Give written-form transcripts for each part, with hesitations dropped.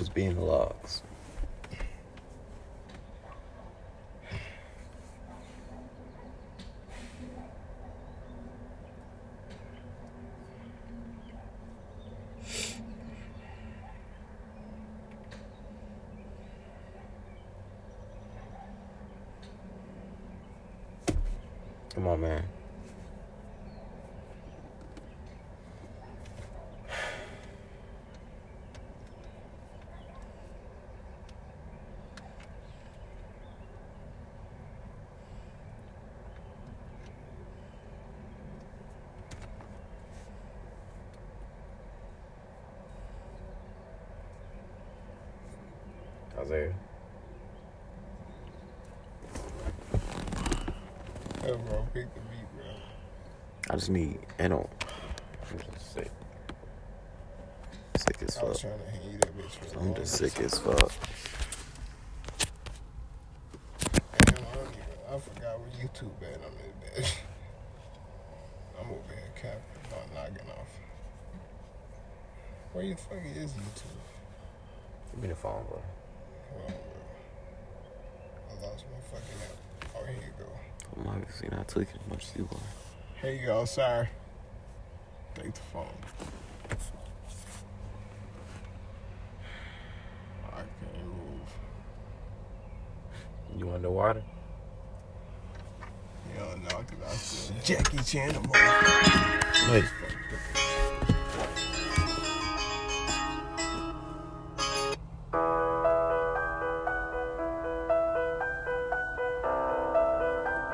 just being logs. Come on, man. Isaiah. Hey, bro, pick the beat, bro. I just need anal. I'm just sick. Sick as fuck. I was trying to hang you that bitch for I'm just sick as fuck. Damn, I forgot what YouTube had on this bitch. I'm over here capping about knocking off. Where the fuck is YouTube? Give me the phone, bro. Hold on, bro. I lost my fucking app. Oh, here you go. I'm obviously not tweaking as much as you are. Here you go, sir. Take the phone. I can't move. You underwater? Yeah, no, because I feel Jackie Chan. Wait.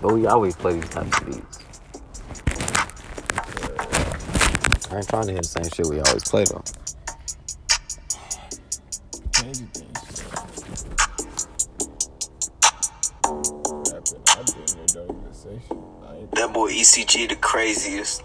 But we always play these types of beats. I ain't trying to hear the same shit we always play, though. That boy ECG the craziest.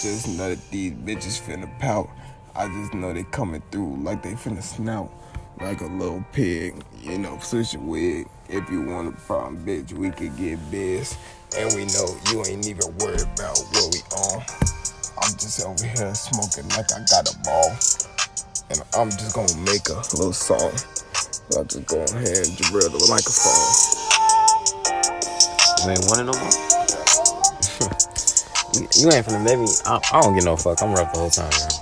Just know that these bitches finna pout. I just know they coming through like they finna snout. Like a little pig, you know, switch your wig. If you want a problem, bitch, we could get biz. And we know you ain't even worried about what we on. I'm just over here smoking like I got a ball. And I'm just gonna make a little song. So I'm just go ahead and drill the microphone. You ain't wanting no more? You ain't finna make me. I don't get no fuck. I'm rough the whole time, man.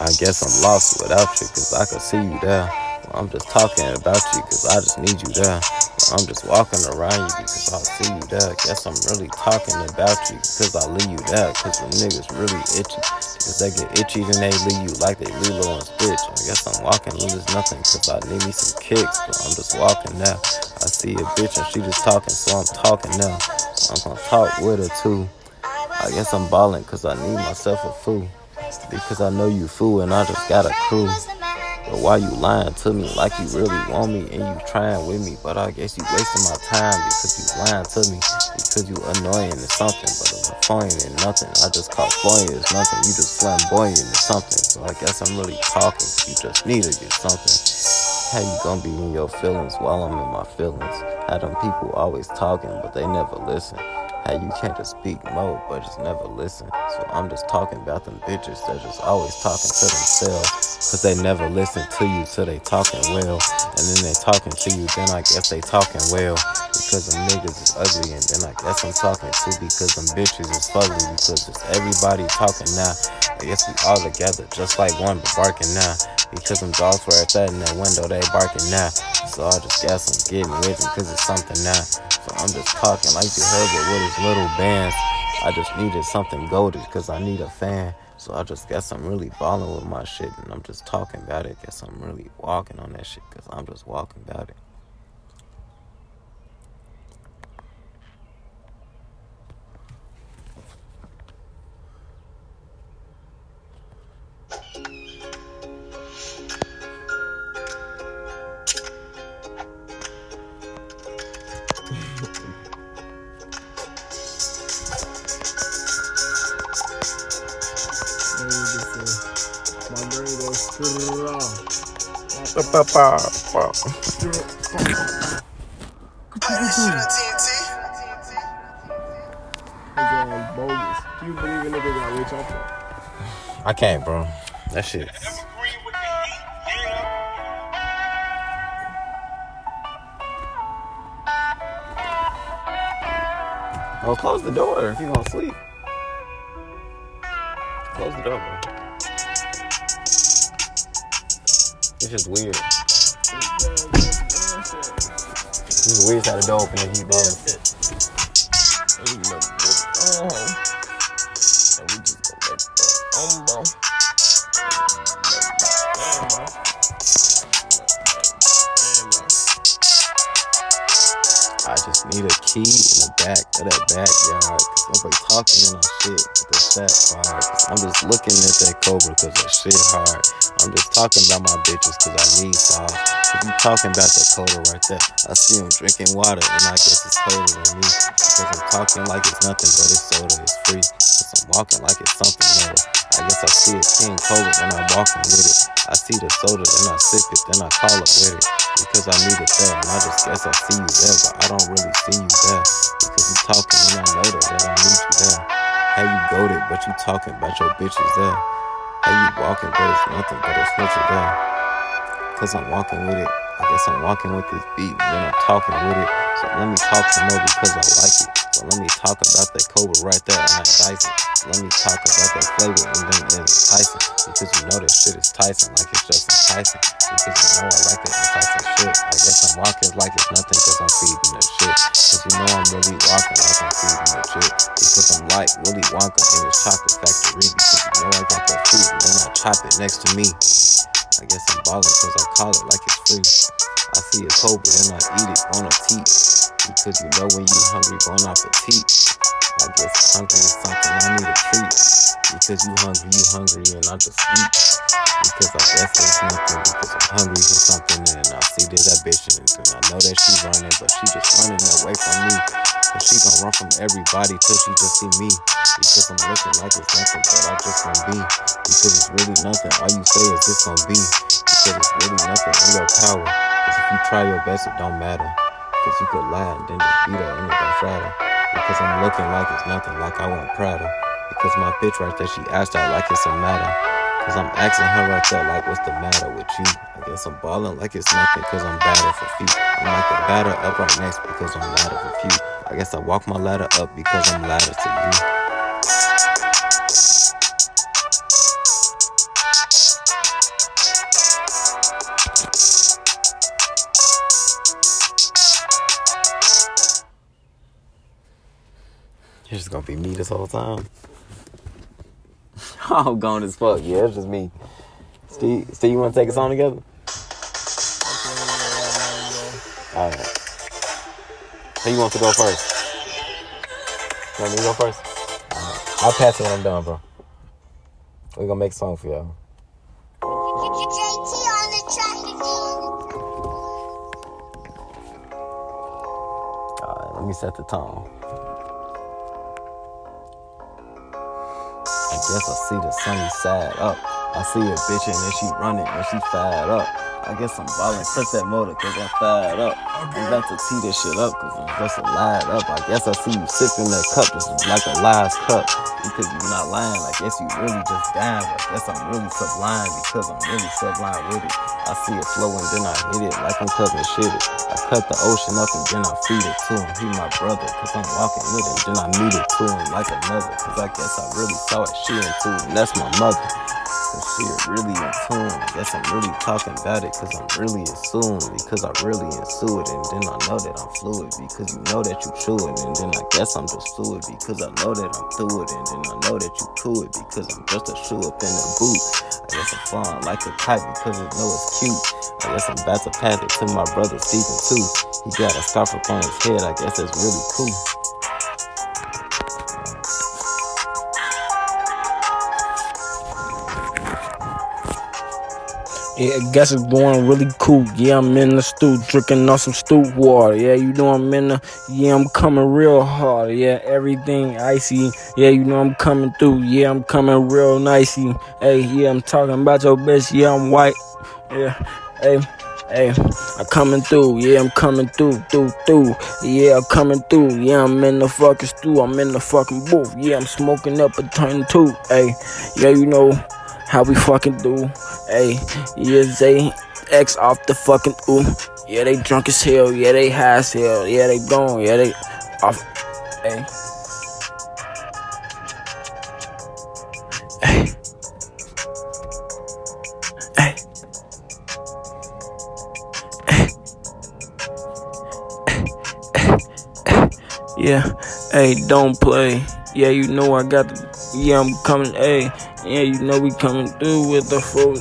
I guess I'm lost without you, cause I could see you there. Well, I'm just talking about you, cause I just need you there. I'm just walking around you because I see you there. Guess I'm really talking about you because I leave you there. Because the niggas really itchy. Because they get itchy, then they leave you like they Lilo and Stitch. I guess I'm walking and there's nothing because I need me some kicks. But I'm just walking now. I see a bitch and she just talking, so I'm talking now. I'm gonna talk with her too. I guess I'm balling because I need myself a fool. Because I know you fool and I just got a crew. But why you lying to me like you really want me and you trying with me? But I guess you wasting my time because you lying to me. Because you annoying is something, but I'm not annoying and nothing. I just call flying is nothing. You just flamboyant is something. So I guess I'm really talking. You just need to get something. How you gonna be in your feelings while I'm in my feelings? How them people always talking but they never listen. How you can't just speak mode but just never listen. So I'm just talking about them bitches that just always talking to themselves. Cause they never listen to you till they talking well. And then they talking to you, then I guess they talking well. Because them niggas is ugly and then I guess I'm talking too. Because them bitches is fugly. Because it's everybody talking now. I guess we all together just like one but barking now. Because them dogs were at that in that window, they barking now. So I just guess I'm getting with them cause it's something now. So I'm just talking like you heard it with his little bands. I just needed something golden because I need a fan. So I just guess I'm really balling with my shit and I'm just talking about it. Guess I'm really walking on that shit because I'm just walking about it. I can't, bro. That shit. Well, close the door if you gonna sleep. Close the door, bro. It's just weird. It's just weird how the door open and he blows. And we just go back to the bro. I just need a key in the back of that backyard. Nobody talking and I shit with the fat fire. I'm just looking at that Cobra cause that shit hard. I'm just talking about my bitches cause I need sauce. If you talking about that Cobra right there, I see him drinking water and I guess it's colder than me. Cause I'm talking like it's nothing but it's soda, it's free. Cause I'm walking like it's something better. I guess I see a King Cobra and I'm walking with it. I see the soda and I sip it, then I call it with it. Because I need it there and I just guess I see you there, but I don't really see you there. Because you talking and I know that I need you there. How you goated but you talking about your bitches there. How you walking, but it's nothing but it's winter down. Cause I'm walking with it. I guess I'm walking with this beat and then I'm talking with it. So let me talk some more because I like it. So let me talk about that Cobra right there, I entice it. Let me talk about that flavor and then it's Tyson. Because you know that shit is Tyson like it's just enticing. Because you know I like that enticing shit. I guess I'm walking like it's nothing cause I'm feeding that shit. Cause you know I'm really walking like I'm feeding that shit. Because I'm like Willy Wonka in his chocolate factory. Because you know I got that food and then I chop it next to me. I guess I'm balling cause I call it like it's free. I see a Cobra and I eat it on a teat. Because you know when you hungry bon appetit. I guess hungry is something I need a treat. Because you hungry and I just eat. Because I guess it's nothing. Because I'm hungry for something and I see that bitch and I know that she running, but she just running away from me. Cause she gon' run from everybody till she just see me. Because I'm looking like it's nothing, but I just gon' be. Because it's really nothing. All you say is it's gon' be. Because it's really nothing in your power. Cause if you try your best, it don't matter. Cause you could lie and then just beat her and it don't flatter. Because I'm looking like it's nothing, like I want Prada. Because my bitch right there, she asked out like it's a matter. Cause I'm asking her right there, like what's the matter with you? I guess I'm balling like it's nothing, cause I'm battered for feet. I'm like the batter up right next because I'm ladder for few. I guess I walk my ladder up because I'm ladder to you. It's just gonna be me this whole time. I'm gone as fuck. Yeah, it's just me. Steve, you wanna take a song together? Alright. Who you want to go first? You want me to go first? Right. I'll pass it when I'm done, bro. We're gonna make a song for y'all. Alright, let me set the tone. I guess I see the sunny side up. I see a bitch and then she running and she fired up. I guess I'm ballin', touch that motor cause I'm fired up. I'm about to tee this shit up cause I'm just a lied up. I guess I see you sipping that cup, this is like a lie's cup. Because you're not lying, I guess you really just dying. I guess I'm really sublime because I'm really sublime with it. I see it flow and then I hit it like I'm cutting shit it. I cut the ocean up and then I feed it to him. He my brother cause I'm walking with him. Then I meet it to him like another. Cause I guess I really saw it, she into him. That's my mother. Shit really in tune. I guess I'm really talking about it cause I'm really assumed. Because I really ensue it. And then I know that I'm fluid because you know that you chew it. And then I guess I'm just fluid because I know that I'm through it. And then I know that you cool it because I'm just a shoe up in the boot. I guess I'm flying like a kite because I know it's cute. I guess I'm about to pass it to my brother Steven too. He got a scarf up on his head. I guess that's really cool. Yeah, I guess it's going really cool. Yeah, I'm in the stew, drinking on some stew water. Yeah, you know I'm in the, yeah, I'm coming real hard. Yeah, everything icy. Yeah, you know I'm coming through. Yeah, I'm coming real nicey. Hey, yeah, I'm talking about your bitch. Yeah, I'm white. Yeah, hey. Hey, I'm coming through, yeah, I'm coming through. Yeah, I'm coming through, yeah, I'm in the fucking stew, I'm in the fucking booth. Yeah, I'm smoking up a turn two, hey. Yeah, you know how we fucking do, hey. Yeah, they X off the fucking ooh. Yeah, they drunk as hell, yeah, they high as hell. Yeah, they gone, yeah, they off, hey. Yeah, hey, don't play. Yeah, you know I got the, yeah, I'm coming, hey. Yeah, you know we coming through with the full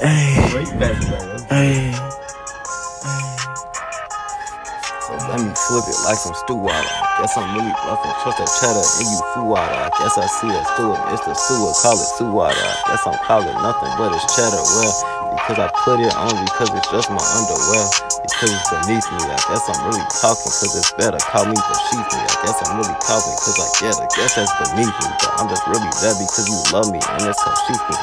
Hey. So let me flip it like some stew water. Guess I'm really rough and trust that cheddar in you food water. I guess I see that stew, it's the sewer, call it sewer water. I guess I'm calling nothing but it's cheddar, well, because I put it on because it's just my underwear. Because it's beneath me, I guess I'm really talking because it's better, call me the sheep me. I guess I'm really talking because I get it, guess that's beneath me. But I'm just really there because you love me and it's some sheep me.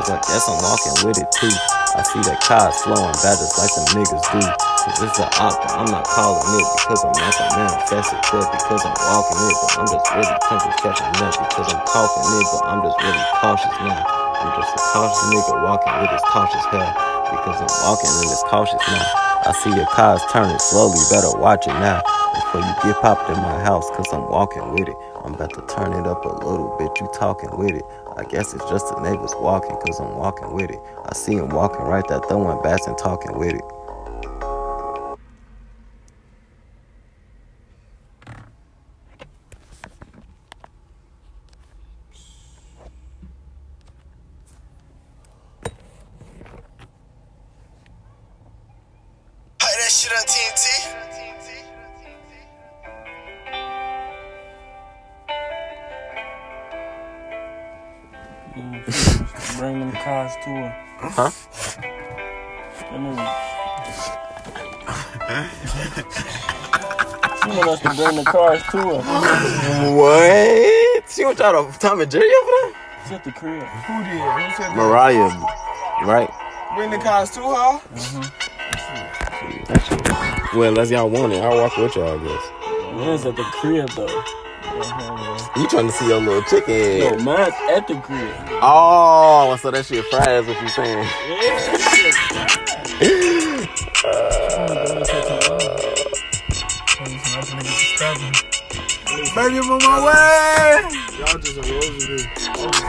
Cause I guess I'm walking with it too. I see that car slowing back just like them niggas do. Cause it's an op, but I'm not calling it because I'm not gonna manifest it. But because I'm walking it, but I'm just really tempted catching that. Because I'm coughing it, but I'm just really cautious now. I'm just a cautious nigga walking with his cautious hair. Because I'm walking and it's cautious now. I see your cars turning slowly, better watch it now. Before you get popped in my house, cause I'm walking with it. I'm about to turn it up a little bit, you talking with it. I guess it's just the neighbors walking, cause I'm walking with it. I see him walking right there, throwing bats and talking with it. Play that shit on TNT. Bring them cars to her. Huh? She want us to bring the cars to her. What? She want y'all to Tom and Jerry over there? She at the crib. Who did? Who said that? Mariah, right? Bring the cars to her? Mm-hmm. Well, unless y'all want it, I'll walk with y'all, I guess. Man's at the crib, though. You trying to see your little chicken? No, mine's at the crib. Oh, so that shit fried is what you saying? Yeah. Baby, I'm on my way. Y'all just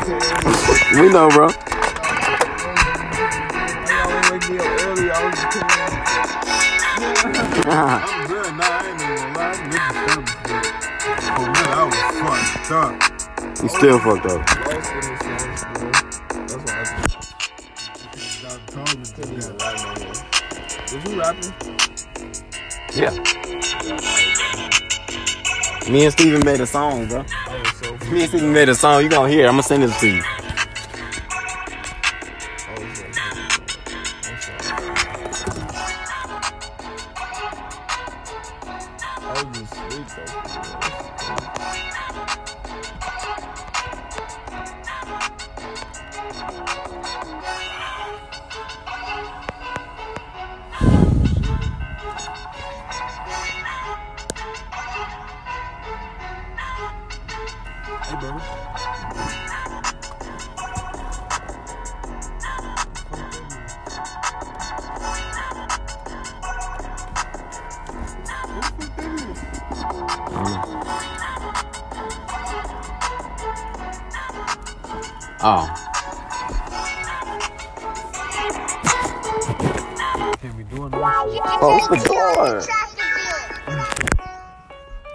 a rosary. We know, bro. I'm good now, I ain't even lying. Niggas dumb as shit. But man, I was fucked up. You still fucked up. That's why I just stopped talking to you. Was you rapping? Yeah. Me and Steven made a song, bro. Me and Steven made a song. You gonna hear it. I'm gonna send this to you.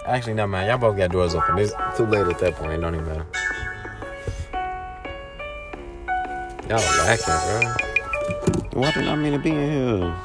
Actually, no, man. Y'all both got doors open. It's too late at that point. It don't even matter. Y'all lacking, bro. Why did I mean to be in here?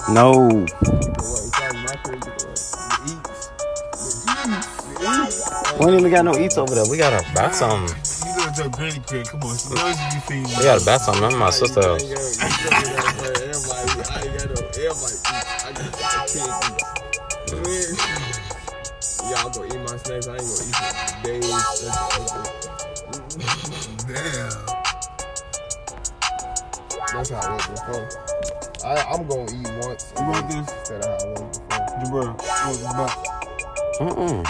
No. We ain't even got no eats over there. We gotta buy something. You go to your granny crib. Come on. We gotta buy something. I'm my sister. Y'all gonna eat my snacks. I ain't gonna eat it. Damn. That's how I was before. I'm gonna eat once. You want this? That's how I was before. Jabir, what's this about?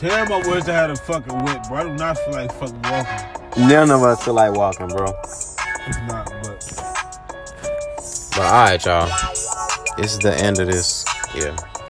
Tell my words I had a fucking whip, bro. I do not feel like fucking walking. None of us feel like walking, bro. It's not, but. But alright, y'all. It's the end of this. Yeah.